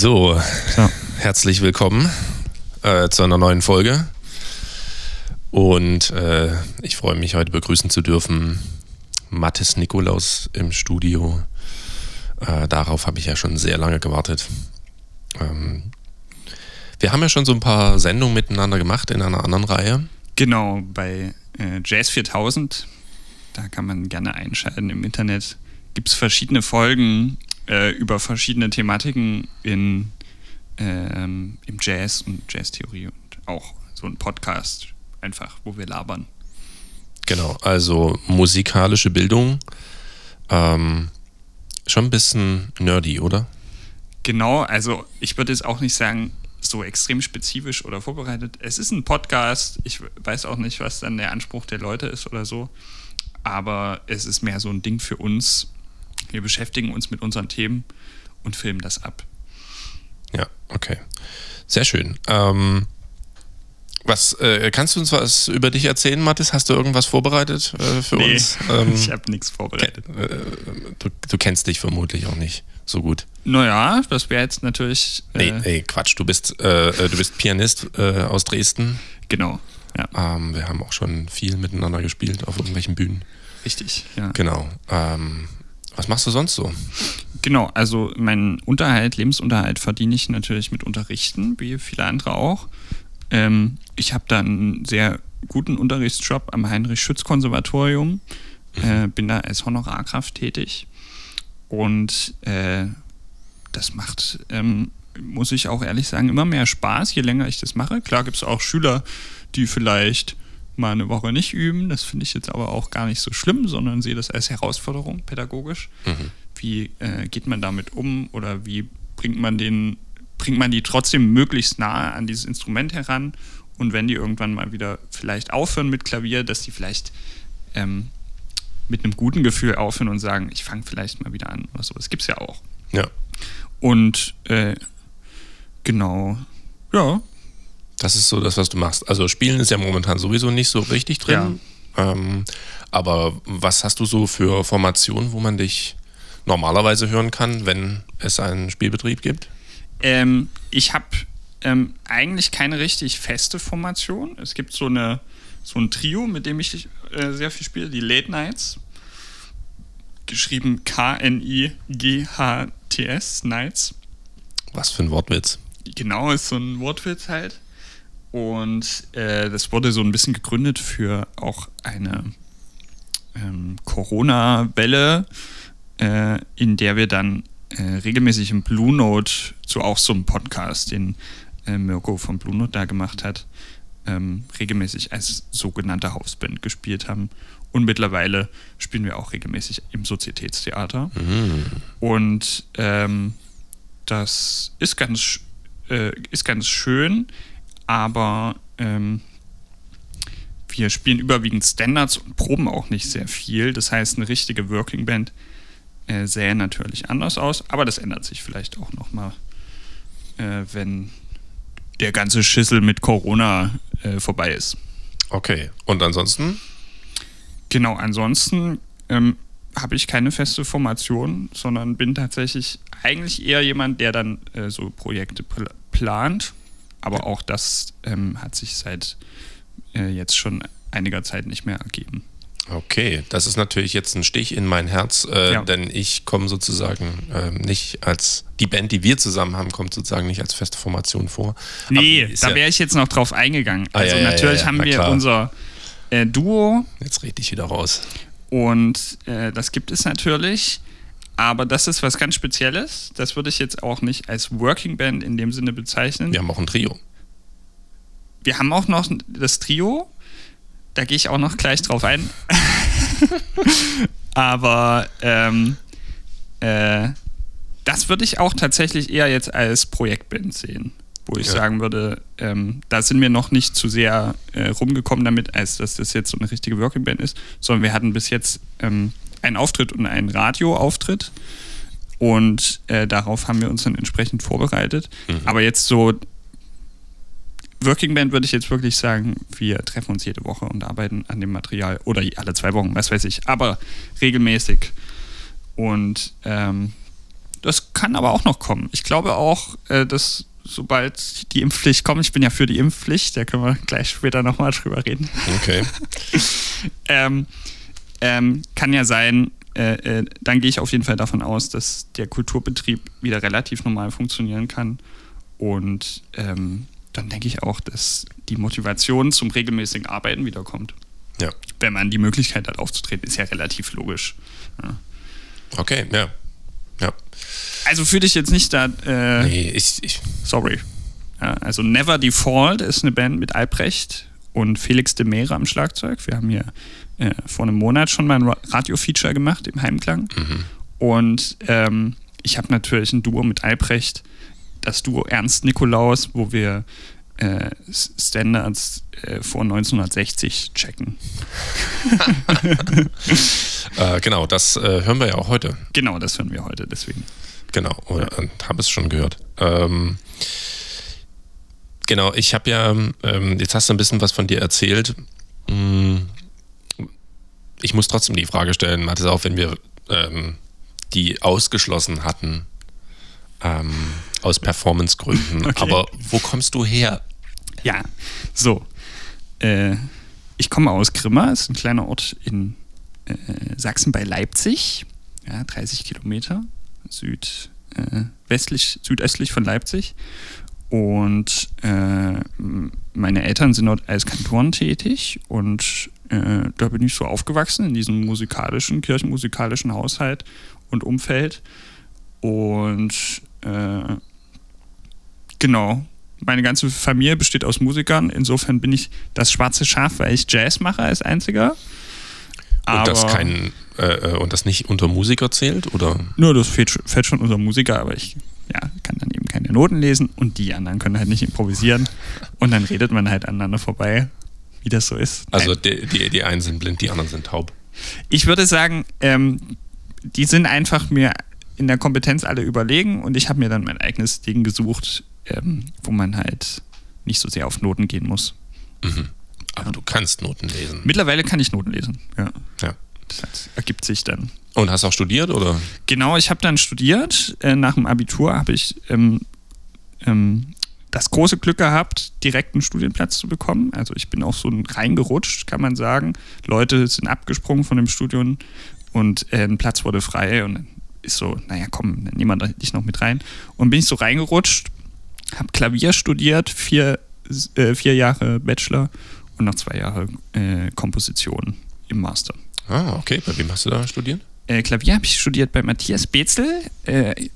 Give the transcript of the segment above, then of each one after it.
So, herzlich willkommen zu einer neuen Folge und ich freue mich, heute begrüßen zu dürfen Mathis Nikolaus im Studio. Darauf habe ich ja schon sehr lange gewartet. Wir haben ja schon so ein paar Sendungen miteinander gemacht in einer anderen Reihe. Genau, bei Jazz 4000, da kann man gerne einschalten im Internet, gibt es verschiedene Folgen über verschiedene Thematiken im Jazz und Jazztheorie und auch so ein Podcast einfach, wo wir labern. Genau, also musikalische Bildung, schon ein bisschen nerdy, oder? Genau, also ich würde jetzt auch nicht sagen, so extrem spezifisch oder vorbereitet. Es ist ein Podcast, ich weiß auch nicht, was dann der Anspruch der Leute ist oder so, aber es ist mehr so ein Ding für uns. Wir beschäftigen uns mit unseren Themen und filmen das ab. Ja, okay. Sehr schön. Kannst du uns was über dich erzählen, Mathis? Hast du irgendwas vorbereitet für uns? Ich habe nichts vorbereitet. Du kennst dich vermutlich auch nicht so gut. Naja, das wäre jetzt natürlich... Nee, Quatsch. Du bist Pianist aus Dresden. Genau, ja. Wir haben auch schon viel miteinander gespielt auf irgendwelchen Bühnen. Richtig, ja. Genau. Was machst du sonst so? Genau, also meinen Lebensunterhalt verdiene ich natürlich mit Unterrichten, wie viele andere auch. Ich habe da einen sehr guten Unterrichtsjob am Heinrich-Schütz-Konservatorium, bin da als Honorarkraft tätig und das macht, muss ich auch ehrlich sagen, immer mehr Spaß, je länger ich das mache. Klar gibt es auch Schüler, die vielleicht mal eine Woche nicht üben, das finde ich jetzt aber auch gar nicht so schlimm, sondern sehe das als Herausforderung pädagogisch. Mhm. Wie geht man damit um oder wie bringt man die trotzdem möglichst nahe an dieses Instrument heran, und wenn die irgendwann mal wieder vielleicht aufhören mit Klavier, dass die vielleicht mit einem guten Gefühl aufhören und sagen, ich fange vielleicht mal wieder an oder so. Das gibt's ja auch. Ja. Und genau, ja. Das ist so das, was du machst. Also Spielen ist ja momentan sowieso nicht so richtig drin. Ja. Aber was hast du so für Formationen, wo man dich normalerweise hören kann, wenn es einen Spielbetrieb gibt? Ich habe eigentlich keine richtig feste Formation. Es gibt so ein Trio, mit dem ich sehr viel spiele, die Late Nights. Geschrieben K-N-I-G-H-T-S, Nights. Was für ein Wortwitz. Genau, ist so ein Wortwitz halt. Und das wurde so ein bisschen gegründet für auch eine Corona-Welle, in der wir dann regelmäßig im Blue Note zu auch so einem Podcast, den Mirko von Blue Note da gemacht hat, regelmäßig als sogenannte Hausband gespielt haben. Und mittlerweile spielen wir auch regelmäßig im Sozietätstheater. Mhm. Und das ist ganz schön, aber wir spielen überwiegend Standards und proben auch nicht sehr viel. Das heißt, eine richtige Working Band sähe natürlich anders aus, aber das ändert sich vielleicht auch nochmal, wenn der ganze Schissel mit Corona vorbei ist. Okay, und ansonsten? Genau, ansonsten habe ich keine feste Formation, sondern bin tatsächlich eigentlich eher jemand, der dann so Projekte plant, aber auch das hat sich seit jetzt schon einiger Zeit nicht mehr ergeben. Okay, das ist natürlich jetzt ein Stich in mein Herz, denn ich komme sozusagen nicht als, die Band, die wir zusammen haben, kommt sozusagen nicht als feste Formation vor. Nee, da wäre ich jetzt noch drauf eingegangen. Also natürlich haben wir unser Duo. Jetzt rede ich wieder raus. Und das gibt es natürlich, aber das ist was ganz Spezielles. Das würde ich jetzt auch nicht als Working Band in dem Sinne bezeichnen. Wir haben auch ein Trio. Wir haben auch noch das Trio. Da gehe ich auch noch gleich drauf ein. Aber das würde ich auch tatsächlich eher jetzt als Projektband sehen, wo ich sagen würde, da sind wir noch nicht zu sehr rumgekommen damit, als dass das jetzt so eine richtige Working Band ist, sondern wir hatten bis jetzt einen Auftritt und einen Radioauftritt und darauf haben wir uns dann entsprechend vorbereitet. Mhm. Aber jetzt so Working Band würde ich jetzt wirklich sagen, wir treffen uns jede Woche und arbeiten an dem Material oder alle 2 Wochen, was weiß ich, aber regelmäßig. Und Das kann aber auch noch kommen. Ich glaube auch, dass sobald die Impfpflicht kommt, ich bin ja für die Impfpflicht, da können wir gleich später nochmal drüber reden. Okay. Kann ja sein, dann gehe ich auf jeden Fall davon aus, dass der Kulturbetrieb wieder relativ normal funktionieren kann. Und dann denke ich auch, dass die Motivation zum regelmäßigen Arbeiten wiederkommt. Ja. Wenn man die Möglichkeit hat, aufzutreten, ist ja relativ logisch. Ja. Okay, ja. Ja. Also fühle dich jetzt nicht da... nee, ich... Sorry. Ja, also Never Default ist eine Band mit Albrecht und Felix de Meere am Schlagzeug. Wir haben hier vor einem Monat schon mal ein Radio-Feature gemacht im Heimklang. Mhm. Und ich habe natürlich ein Duo mit Albrecht, das Duo Ernst-Nikolaus, wo wir Standards vor 1960 checken. Genau, das hören wir ja auch heute. Genau, das hören wir heute, deswegen. Genau, oder ja. Haben es schon gehört. Genau, ich habe ja, jetzt hast du ein bisschen was von dir erzählt. Ich muss trotzdem die Frage stellen, Mathis, auch wenn wir die ausgeschlossen hatten, aus Performancegründen. Okay. Aber wo kommst du her? Ja, so. Ich komme aus Grimma, ist ein kleiner Ort in Sachsen bei Leipzig. Ja, 30 Kilometer südöstlich von Leipzig. Und meine Eltern sind dort als Kantoren tätig. Und da bin ich so aufgewachsen in diesem kirchenmusikalischen Haushalt und Umfeld. Und genau, meine ganze Familie besteht aus Musikern. Insofern bin ich das schwarze Schaf, weil ich Jazz mache als einziger. Aber und das nicht unter Musiker zählt, oder? Nur das fällt schon unter Musiker, aber ich kann dann eben keine Noten lesen und die anderen können halt nicht improvisieren. Und dann redet man halt aneinander vorbei, wie das so ist. Also die einen sind blind, die anderen sind taub. Ich würde sagen, die sind einfach mir in der Kompetenz alle überlegen und ich habe mir dann mein eigenes Ding gesucht, wo man halt nicht so sehr auf Noten gehen muss. Mhm. Aber ja. Du kannst Noten lesen. Mittlerweile kann ich Noten lesen, ja. Das ergibt sich dann. Und hast auch studiert, oder? Genau, ich habe dann studiert. Nach dem Abitur habe ich das große Glück gehabt, direkt einen Studienplatz zu bekommen. Also ich bin auch so reingerutscht, kann man sagen. Leute sind abgesprungen von dem Studium und ein Platz wurde frei und ist so, naja komm, dann nehmen wir dich noch mit rein. Und bin ich so reingerutscht, hab Klavier studiert, vier Jahre Bachelor und noch 2 Jahre Komposition im Master. Ah, okay. Bei wem hast du da studiert? Klavier habe ich studiert bei Matthias Bezel,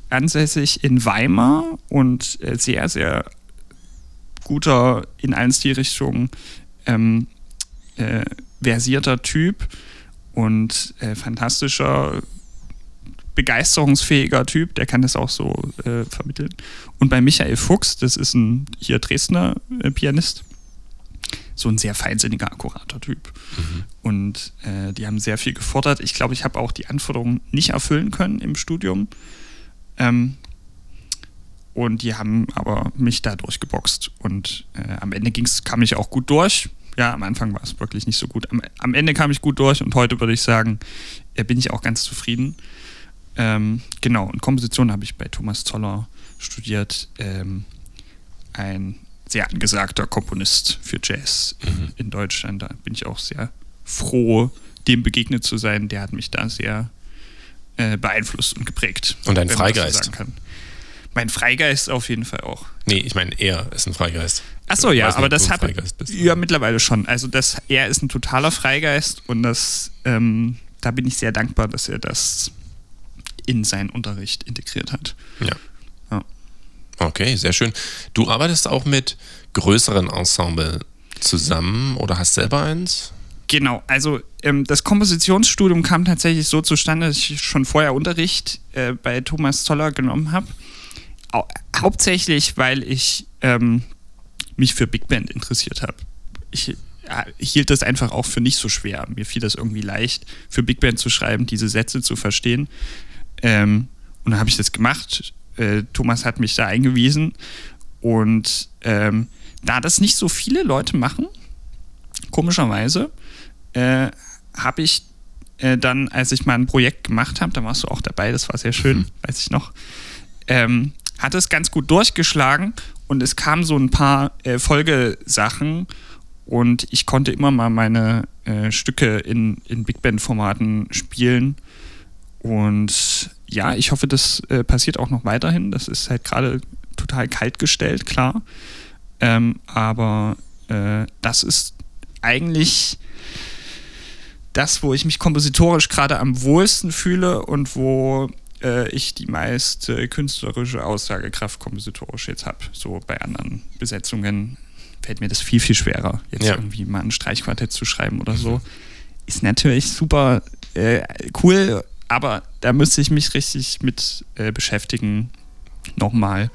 ansässig in Weimar und sehr, sehr guter, in allen Stilrichtungen versierter Typ und fantastischer, begeisterungsfähiger Typ, der kann das auch so vermitteln. Und bei Michael Fuchs, das ist ein hier Dresdner Pianist, so ein sehr feinsinniger, akkurater Typ. Mhm. Und die haben sehr viel gefordert. Ich glaube, ich habe auch die Anforderungen nicht erfüllen können im Studium. Und die haben aber mich da durchgeboxt. Und am Ende kam ich auch gut durch. Ja, am Anfang war es wirklich nicht so gut. Am Ende kam ich gut durch und heute würde ich sagen, bin ich auch ganz zufrieden. Genau, und Komposition habe ich bei Thomas Zoller studiert, ein sehr angesagter Komponist für Jazz in Deutschland. Da bin ich auch sehr froh, dem begegnet zu sein. Der hat mich da sehr beeinflusst und geprägt. Und ein Freigeist. Mein Freigeist auf jeden Fall auch. Nee, ich meine, er ist ein Freigeist. Achso, ja, aber das hat ja mittlerweile schon. Also er ist ein totaler Freigeist und da bin ich sehr dankbar, dass er das in seinen Unterricht integriert hat. Ja. Okay, sehr schön. Du arbeitest auch mit größeren Ensemble zusammen oder hast selber eins? Genau, also das Kompositionsstudium kam tatsächlich so zustande, dass ich schon vorher Unterricht bei Thomas Zoller genommen habe. Hauptsächlich, weil ich mich für Big Band interessiert habe. Ich hielt das einfach auch für nicht so schwer. Mir fiel das irgendwie leicht, für Big Band zu schreiben, diese Sätze zu verstehen. Und dann habe ich das gemacht. Thomas hat mich da eingewiesen. Und da das nicht so viele Leute machen, komischerweise, habe ich dann, als ich mal ein Projekt gemacht habe, da warst du auch dabei, das war sehr schön, weiß ich noch, hat es ganz gut durchgeschlagen und es kamen so ein paar Folgesachen und ich konnte immer mal meine Stücke in Big Band-Formaten spielen und ja, ich hoffe, das passiert auch noch weiterhin, das ist halt gerade total kalt gestellt, klar, aber das ist eigentlich das, wo ich mich kompositorisch gerade am wohlsten fühle und wo ich die meiste künstlerische Aussagekraft kompositorisch jetzt habe. So bei anderen Besetzungen fällt mir das viel, viel schwerer, jetzt irgendwie mal ein Streichquartett zu schreiben oder so. Ist natürlich super cool, aber da müsste ich mich richtig mit beschäftigen, nochmal,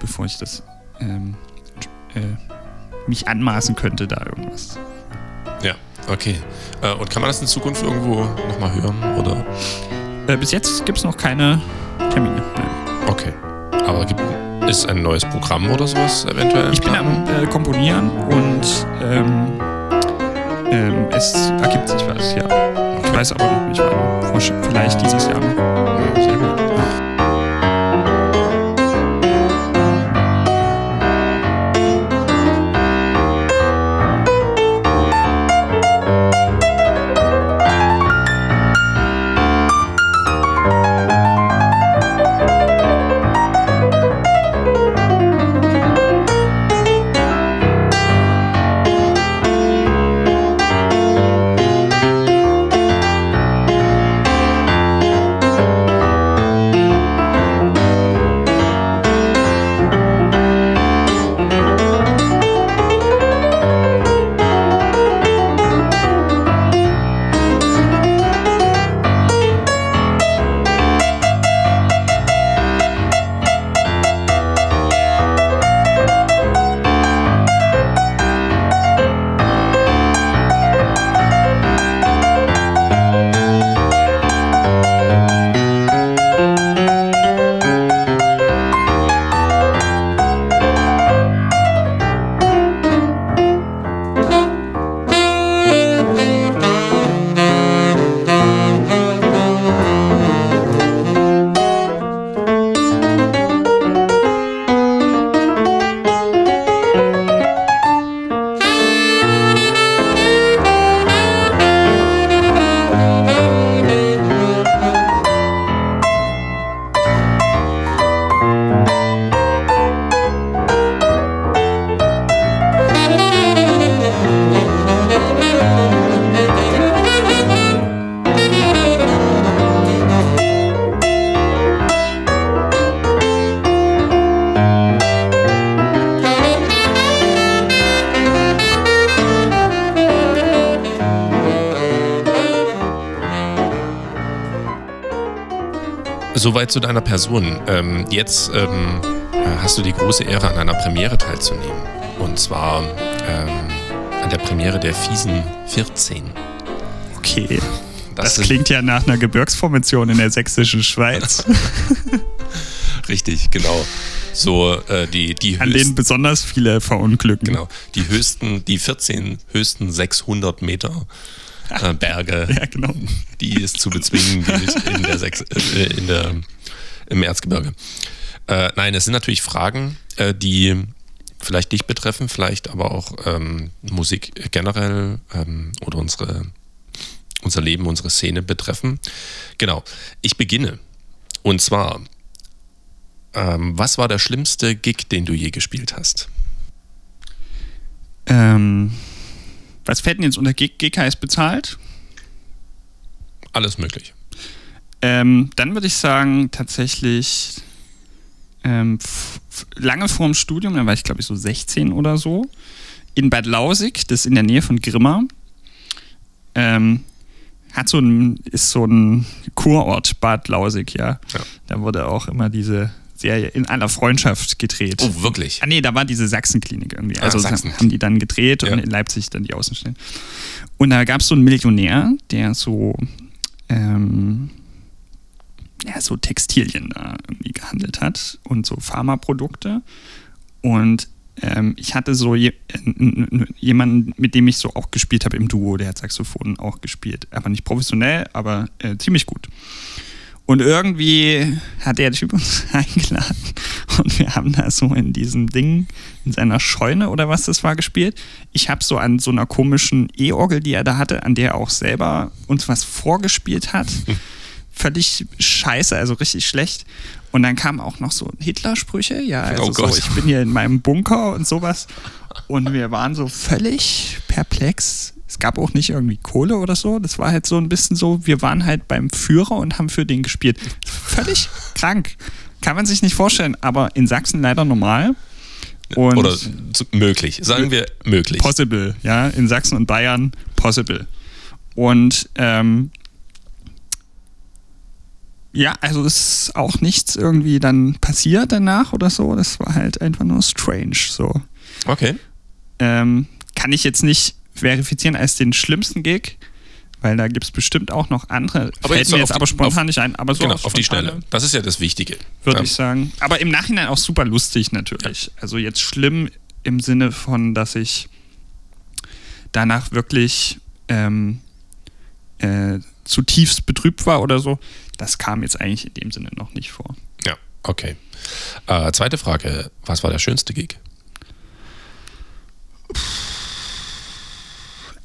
bevor ich das mich anmaßen könnte, da irgendwas. Ja, okay. Und kann man das in Zukunft irgendwo nochmal hören, oder? Bis jetzt gibt es noch keine Termine. Nein. Okay. Aber ist ein neues Programm oder sowas eventuell? Ich bin am Komponieren und es ergibt sich was, ja. Okay. Ich weiß aber noch nicht, wann. Vielleicht dieses Jahr noch. Ja, sehr gut. Soweit zu deiner Person. Jetzt hast du die große Ehre, an einer Premiere teilzunehmen. Und zwar an der Premiere der Fiesen 14. Okay. Das klingt ja nach einer Gebirgsformation in der sächsischen Schweiz. Richtig, genau. So die höchsten, an denen besonders viele verunglücken. Genau. Die 14 höchsten 600 Meter. Berge, ja, genau, die es zu bezwingen gilt im Erzgebirge. Nein, es sind natürlich Fragen, die vielleicht dich betreffen, vielleicht aber auch Musik generell oder unser Leben, unsere Szene betreffen. Genau, ich beginne. Und zwar, was war der schlimmste Gig, den du je gespielt hast? Was fällt denn jetzt unter GK heißt bezahlt? Alles möglich. Dann würde ich sagen, tatsächlich lange vor dem Studium, da war ich glaube ich so 16 oder so, in Bad Lausick, das ist in der Nähe von Grimma, ist so ein Kurort, Bad Lausick, ja. Da wurde auch immer diese Serie In aller Freundschaft gedreht. Oh, wirklich? Ah, nee, da war diese Sachsenklinik irgendwie. Also haben die dann gedreht und in Leipzig dann die Außenstellen. Und da gab es so einen Millionär, der so so Textilien da irgendwie gehandelt hat und so Pharmaprodukte. Und ich hatte so jemanden, mit dem ich so auch gespielt habe im Duo, der hat Saxophon auch gespielt. Aber nicht professionell, aber ziemlich gut. Und irgendwie hat der Typ uns eingeladen und wir haben da so in diesem Ding, in seiner Scheune oder was das war, gespielt. Ich habe so an so einer komischen E-Orgel, die er da hatte, an der er auch selber uns was vorgespielt hat. Völlig scheiße, also richtig schlecht. Und dann kamen auch noch so Hitler-Sprüche. Ja, also oh Gott. So, ich bin hier in meinem Bunker und sowas. Und wir waren so völlig perplex. Es gab auch nicht irgendwie Kohle oder so. Das war halt so ein bisschen so, wir waren halt beim Führer und haben für den gespielt. Völlig krank. Kann man sich nicht vorstellen, aber in Sachsen leider normal. Und oder möglich. Sagen wir möglich. Possible, ja. In Sachsen und Bayern possible. Und ja, also ist auch nichts irgendwie dann passiert danach oder so. Das war halt einfach nur strange so. Okay. Kann ich jetzt nicht verifizieren als den schlimmsten Gig, weil da gibt es bestimmt auch noch andere. Aber fällt mir jetzt aber spontan nicht ein. Aber so genau, auf die Schnelle. Das ist ja das Wichtige. Würde ich sagen. Aber im Nachhinein auch super lustig natürlich. Ja. Also jetzt schlimm im Sinne von, dass ich danach wirklich zutiefst betrübt war oder so. Das kam jetzt eigentlich in dem Sinne noch nicht vor. Ja, okay. Zweite Frage. Was war der schönste Gig?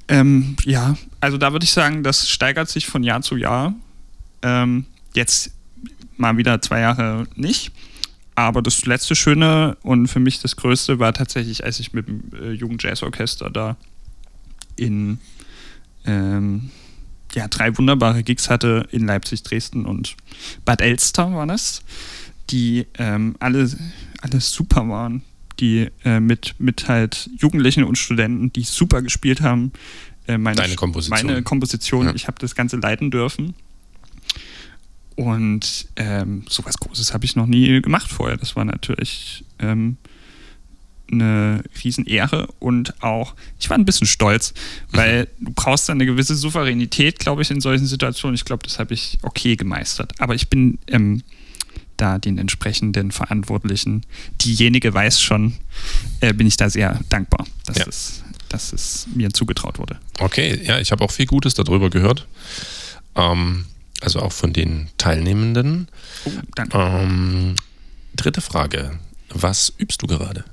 Ja, also da würde ich sagen, das steigert sich von Jahr zu Jahr. Jetzt mal wieder 2 Jahre nicht. Aber das letzte Schöne und für mich das Größte war tatsächlich, als ich mit dem Jugend Jazzorchester da in 3 wunderbare Gigs hatte in Leipzig, Dresden und Bad Elster war das, die alle super waren. Die mit halt Jugendlichen und Studenten, die super gespielt haben. Deine Komposition. Meine Komposition. Ja. Ich habe das Ganze leiten dürfen. Und sowas Großes habe ich noch nie gemacht vorher. Das war natürlich eine Riesenehre und auch, ich war ein bisschen stolz, weil du brauchst dann eine gewisse Souveränität, glaube ich, in solchen Situationen. Ich glaube, das habe ich okay gemeistert. Aber ich bin da den entsprechenden Verantwortlichen, diejenige weiß schon, bin ich da sehr dankbar, dass es mir zugetraut wurde. Okay, ja, ich habe auch viel Gutes darüber gehört. Also auch von den Teilnehmenden. Oh, danke. Dritte Frage. Was übst du gerade?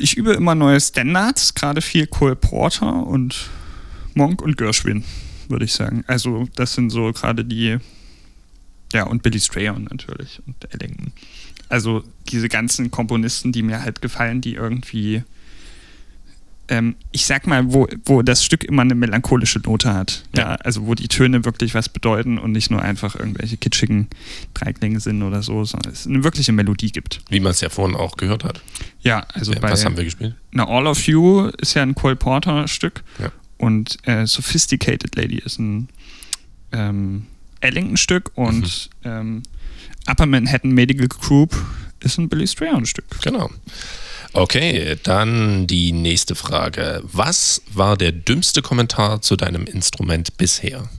Ich übe immer neue Standards, gerade viel Cole Porter und Monk und Gershwin, würde ich sagen. Also das sind so gerade die. Ja, und Billy Strayhorn natürlich und Ellington. Also diese ganzen Komponisten, die mir halt gefallen, die irgendwie, ich sag mal, wo das Stück immer eine melancholische Note hat. Ja, also wo die Töne wirklich was bedeuten und nicht nur einfach irgendwelche kitschigen Dreiklänge sind oder so, sondern es eine wirkliche Melodie gibt. Wie man es ja vorhin auch gehört hat. Ja, also bei... Was haben wir gespielt? All of You ist ja ein Cole Porter-Stück und Sophisticated Lady ist ein... Ellington-Stück und Upper Manhattan Medical Group ist ein Billy Strayhorn-Stück. Genau. Okay, dann die nächste Frage. Was war der dümmste Kommentar zu deinem Instrument bisher?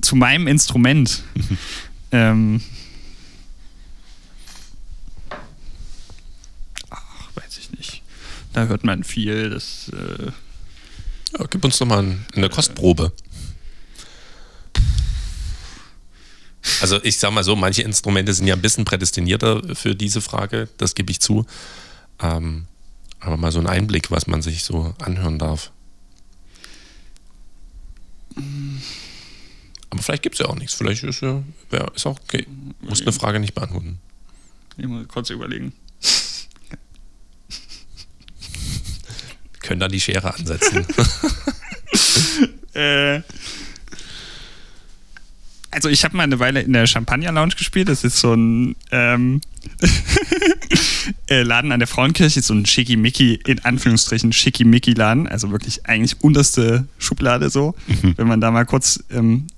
Zu meinem Instrument? Weiß ich nicht. Da hört man viel, das... Ja, gib uns doch mal eine Kostprobe. Also ich sag mal so, manche Instrumente sind ja ein bisschen prädestinierter für diese Frage, das gebe ich zu. Aber mal so einen Einblick, was man sich so anhören darf. Aber vielleicht gibt es ja auch nichts, vielleicht ist ja auch okay. Du musst eine Frage nicht beantworten. Ich muss kurz überlegen. Können da die Schere ansetzen. Also ich habe mal eine Weile in der Champagner-Lounge gespielt. Das ist so ein Laden an der Frauenkirche, so ein Schickimicki, in Anführungsstrichen Schickimicki-Laden. Also wirklich eigentlich unterste Schublade so. Mhm. Wenn man da mal kurz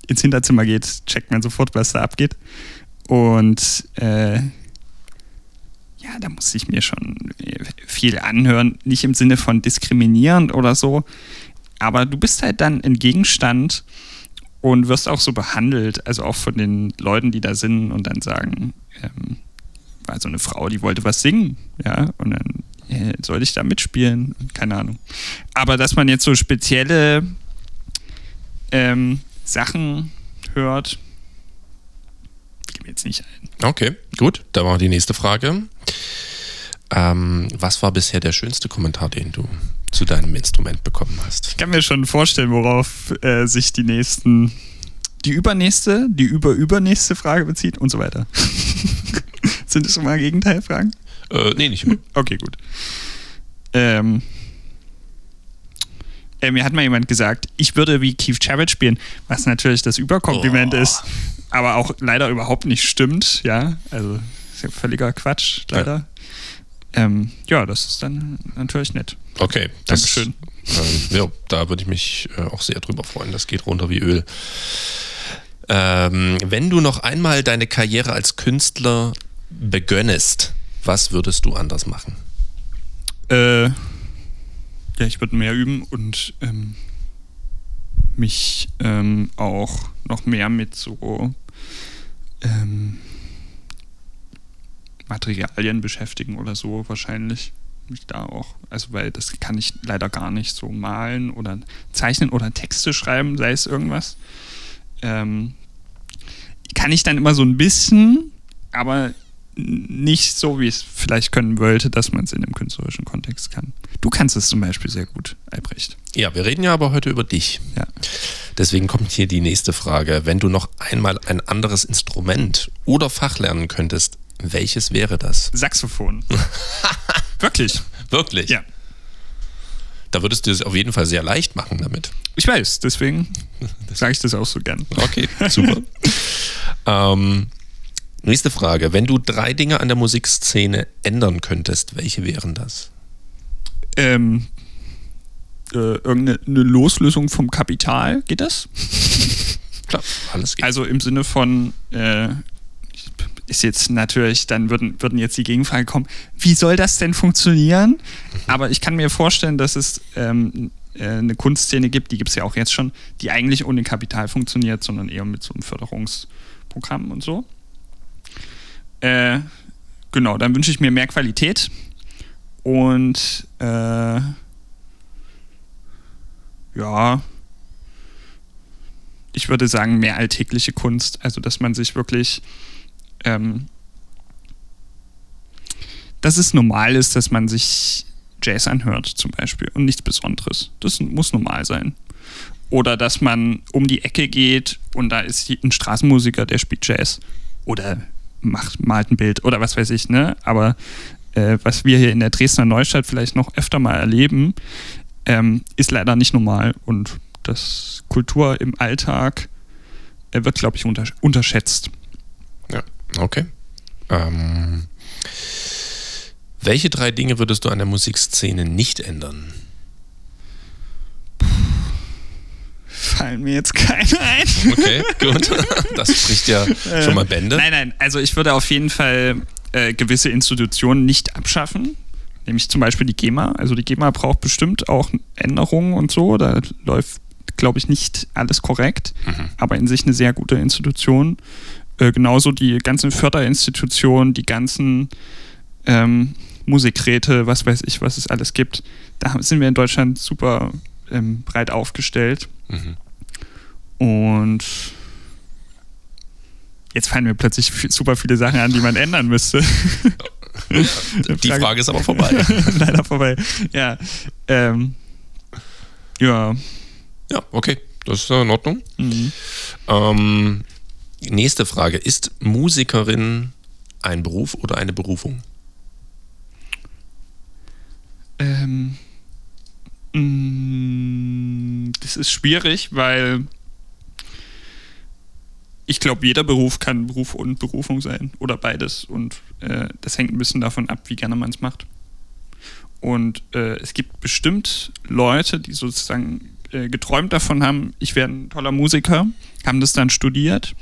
ins Hinterzimmer geht, checkt man sofort, was da abgeht. Und ja, da muss ich mir schon viel anhören, nicht im Sinne von diskriminierend oder so, aber du bist halt dann ein Gegenstand und wirst auch so behandelt, also auch von den Leuten, die da sind und dann sagen, war so eine Frau, die wollte was singen, ja, und dann sollte ich da mitspielen, keine Ahnung. Aber dass man jetzt so spezielle Sachen hört, gebe ich jetzt nicht ein. Okay, gut, dann machen wir die nächste Frage. Was war bisher der schönste Kommentar, den du zu deinem Instrument bekommen hast? Ich kann mir schon vorstellen, worauf sich die übernächste Frage bezieht und so weiter. Sind das schon mal Gegenteilfragen? Nee, nicht mehr. Okay, gut. Mir hat mal jemand gesagt, ich würde wie Keith Jarrett spielen, was natürlich das Überkompliment ist, aber auch leider überhaupt nicht stimmt, ja, also ist ja völliger Quatsch, leider. Ja, das ist dann natürlich nett. Okay, Dankeschön. Da würde ich mich auch sehr drüber freuen, das geht runter wie Öl. Wenn du noch einmal deine Karriere als Künstler begönnest, was würdest du anders machen? Ja, ich würde mehr üben und mich auch noch mehr mit so Materialien beschäftigen oder so wahrscheinlich. Mich da auch, also weil das kann ich leider gar nicht so malen oder zeichnen oder Texte schreiben, sei es irgendwas. Kann ich dann immer so ein bisschen, aber nicht so, wie ich es vielleicht können wollte, dass man es in einem künstlerischen Kontext kann. Du kannst es zum Beispiel sehr gut, Albrecht. Ja, wir reden ja aber heute über dich. Ja. Deswegen kommt hier die nächste Frage. Wenn du noch einmal ein anderes Instrument oder Fach lernen könntest, welches wäre das? Saxophon. Wirklich? Wirklich? Ja. Da würdest du es auf jeden Fall sehr leicht machen damit. Ich weiß, deswegen sage ich das auch so gern. Okay, super. Nächste Frage. Wenn du 3 Dinge an der Musikszene ändern könntest, welche wären das? Irgendeine Loslösung vom Kapital, geht das? Klar, alles geht. Also im Sinne von, ist jetzt natürlich, dann würden jetzt die Gegenfragen kommen, wie soll das denn funktionieren? Aber ich kann mir vorstellen, dass es eine Kunstszene gibt, die gibt es ja auch jetzt schon, die eigentlich ohne Kapital funktioniert, sondern eher mit so einem Förderungsprogramm und so. Genau, dann wünsche ich mir mehr Qualität und ja, ich würde sagen mehr alltägliche Kunst, also dass man sich wirklich, dass es normal ist, dass man sich Jazz anhört zum Beispiel und nichts Besonderes, das muss normal sein. Oder dass man um die Ecke geht und da ist ein Straßenmusiker, der spielt Jazz oder malt ein Bild oder was weiß ich, ne? Aber was wir hier in der Dresdner Neustadt vielleicht noch öfter mal erleben, ist leider nicht normal und das Kultur im Alltag wird, glaube ich, unterschätzt. Ja, okay. Welche 3 Dinge würdest du an der Musikszene nicht ändern? Fallen mir jetzt keine ein. Okay, gut. Das spricht ja schon mal Bände. Nein, also ich würde auf jeden Fall gewisse Institutionen nicht abschaffen, nämlich zum Beispiel die GEMA. Also die GEMA braucht bestimmt auch Änderungen und so, da läuft, glaube ich, nicht alles korrekt, aber in sich eine sehr gute Institution. Genauso die ganzen Förderinstitutionen, die ganzen Musikräte, was weiß ich, was es alles gibt. Da sind wir in Deutschland super breit aufgestellt. Und jetzt fallen mir plötzlich super viele Sachen an, die man ändern müsste. Ja, die Frage ist aber vorbei. Leider vorbei. Ja. Ja, okay. Das ist in Ordnung. Nächste Frage. Ist Musikerin ein Beruf oder eine Berufung? Das ist schwierig, weil ich glaube, jeder Beruf kann Beruf und Berufung sein oder beides und das hängt ein bisschen davon ab, wie gerne man es macht. Und es gibt bestimmt Leute, die sozusagen geträumt davon haben, ich werde ein toller Musiker, haben das dann studiert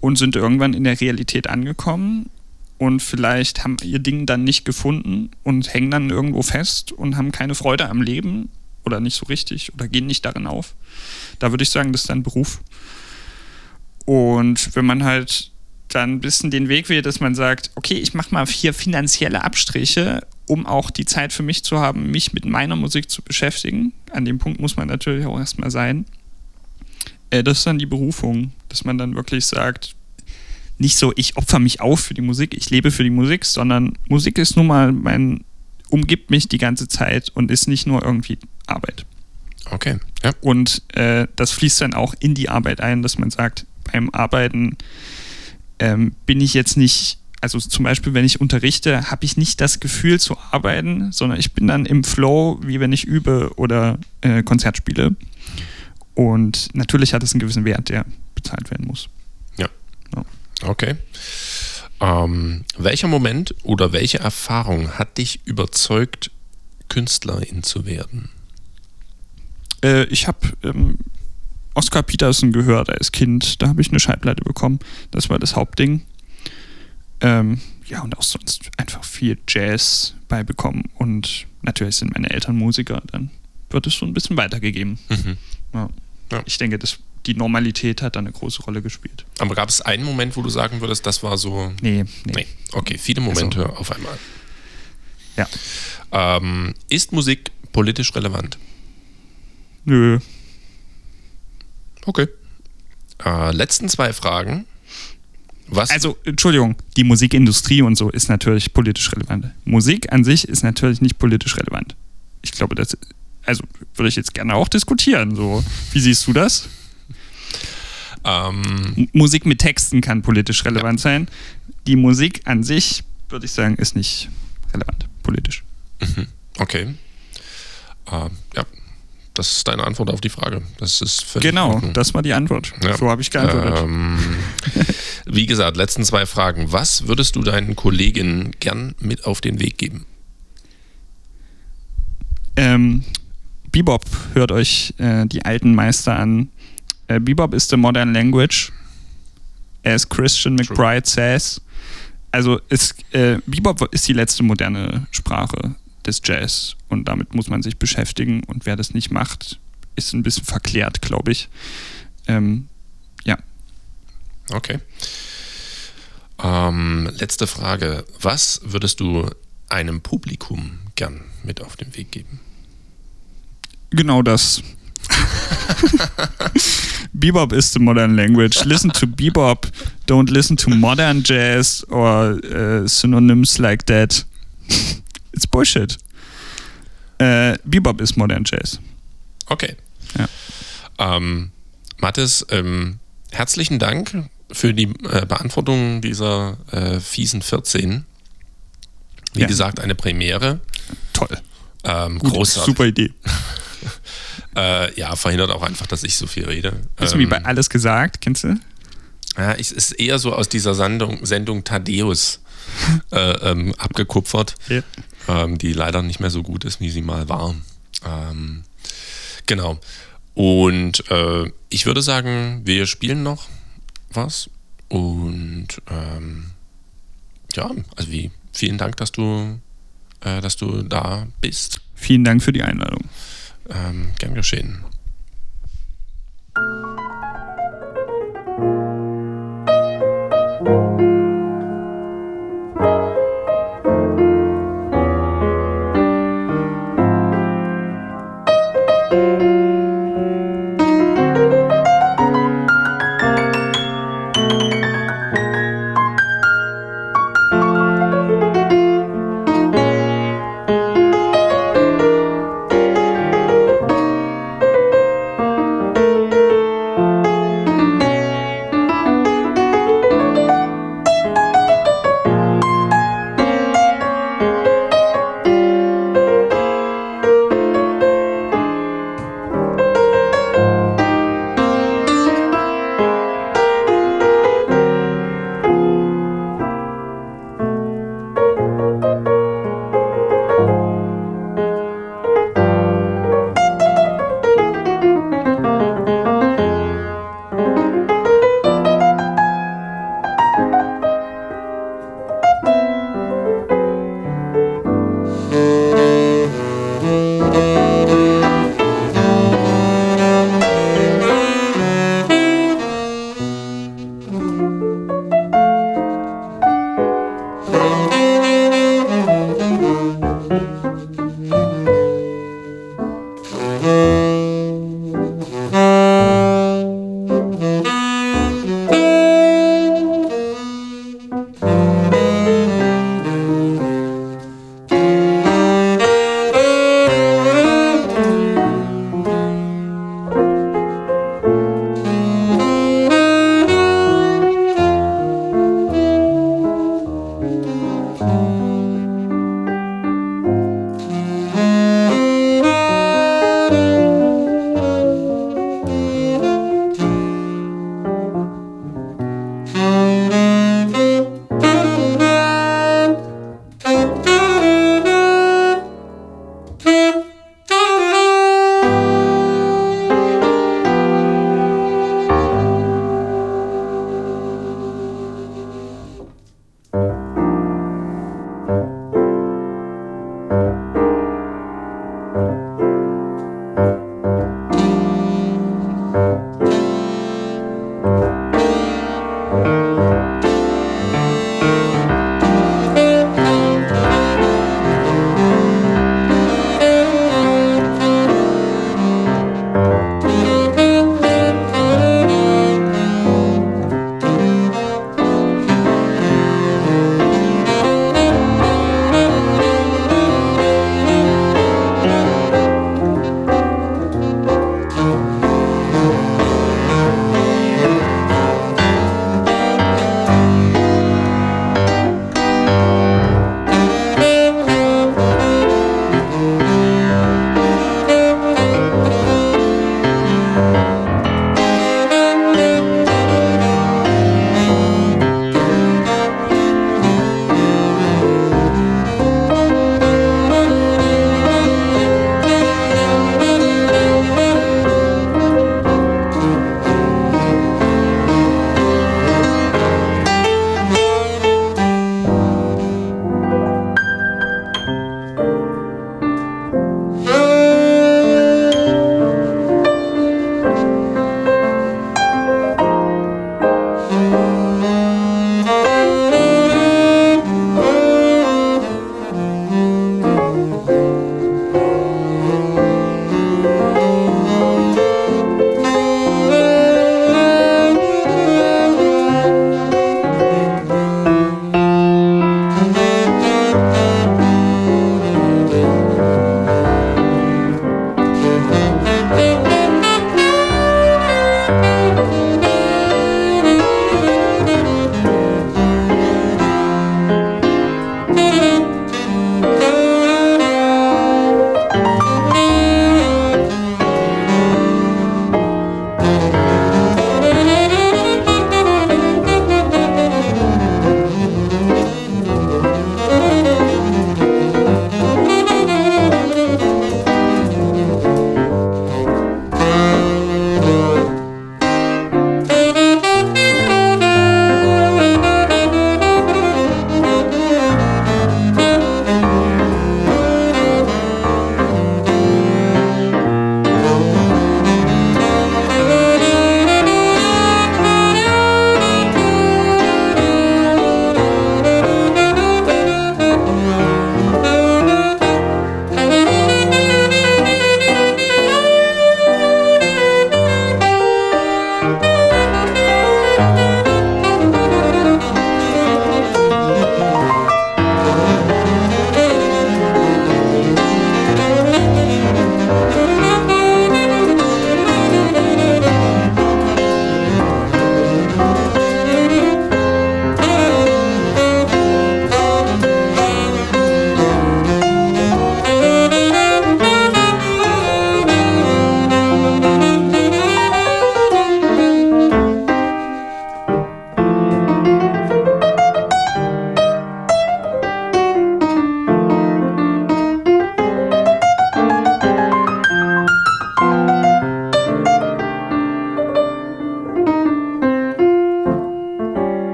und sind irgendwann in der Realität angekommen und vielleicht haben ihr Ding dann nicht gefunden und hängen dann irgendwo fest und haben keine Freude am Leben oder nicht so richtig oder gehen nicht darin auf. Da würde ich sagen, das ist dann Beruf. Und wenn man halt dann ein bisschen den Weg wählt, dass man sagt, okay, ich mache mal hier finanzielle Abstriche, um auch die Zeit für mich zu haben, mich mit meiner Musik zu beschäftigen. An dem Punkt muss man natürlich auch erstmal sein. Das ist dann die Berufung, dass man dann wirklich sagt, nicht so, ich opfer mich auf für die Musik, ich lebe für die Musik, sondern Musik ist nun mal mein, umgibt mich die ganze Zeit und ist nicht nur irgendwie Arbeit. Okay, ja. Und das fließt dann auch in die Arbeit ein, dass man sagt, beim Arbeiten bin ich jetzt nicht, also zum Beispiel, wenn ich unterrichte, habe ich nicht das Gefühl zu arbeiten, sondern ich bin dann im Flow, wie wenn ich übe oder Konzert spiele. Und natürlich hat es einen gewissen Wert, der bezahlt werden muss. Ja. Ja. Okay. Welcher Moment oder welche Erfahrung hat dich überzeugt, Künstlerin zu werden? Ich habe Oscar Peterson gehört als Kind. Da habe ich eine Schallplatte bekommen. Das war das Hauptding. Ja, und auch sonst einfach viel Jazz beibekommen. Und natürlich sind meine Eltern Musiker. Dann wird es so ein bisschen weitergegeben. Mhm. Ja. Ja. Ich denke, die Normalität hat da eine große Rolle gespielt. Aber gab es einen Moment, wo du sagen würdest, das war so... Nee. Okay, viele Momente also auf einmal. Ja. Ist Musik politisch relevant? Nö. Okay. Letzten zwei Fragen. Was? Also, Entschuldigung, die Musikindustrie und so ist natürlich politisch relevant. Musik an sich ist natürlich nicht politisch relevant. Ich glaube, das... Also würde ich jetzt gerne auch diskutieren. So. Wie siehst du das? Musik mit Texten kann politisch relevant sein. Die Musik an sich, würde ich sagen, ist nicht relevant, politisch. Mhm. Okay. Ja, das ist deine Antwort auf die Frage. Das ist völlig offen. Das war die Antwort. Ja. So habe ich geantwortet. Wie gesagt, letzten zwei Fragen. Was würdest du deinen Kolleginnen gern mit auf den Weg geben? Bebop, hört euch die alten Meister an. Bebop is the modern language, as Christian McBride says. Also Bebop ist die letzte moderne Sprache des Jazz und damit muss man sich beschäftigen und wer das nicht macht, ist ein bisschen verklärt, glaube ich. Ja. Okay. Letzte Frage. Was würdest du einem Publikum gern mit auf den Weg geben? Genau das. Bebop is the modern language. Listen to Bebop. Don't listen to modern jazz or synonyms like that. It's bullshit. Bebop is modern jazz. Okay. Ja. Mathis, herzlichen Dank für die Beantwortung dieser fiesen 14. Wie gesagt, eine Premiere. Toll. Großartig. Super Idee. Ja, verhindert auch einfach, dass ich so viel rede. Ist mir bei Alles gesagt, kennst du? Ja, es ist eher so aus dieser Sendung Thaddäus abgekupfert, die leider nicht mehr so gut ist, wie sie mal war. Genau. Und ich würde sagen, wir spielen noch was. Und ja, also vielen Dank, dass du da bist. Vielen Dank für die Einladung. Gern geschehen.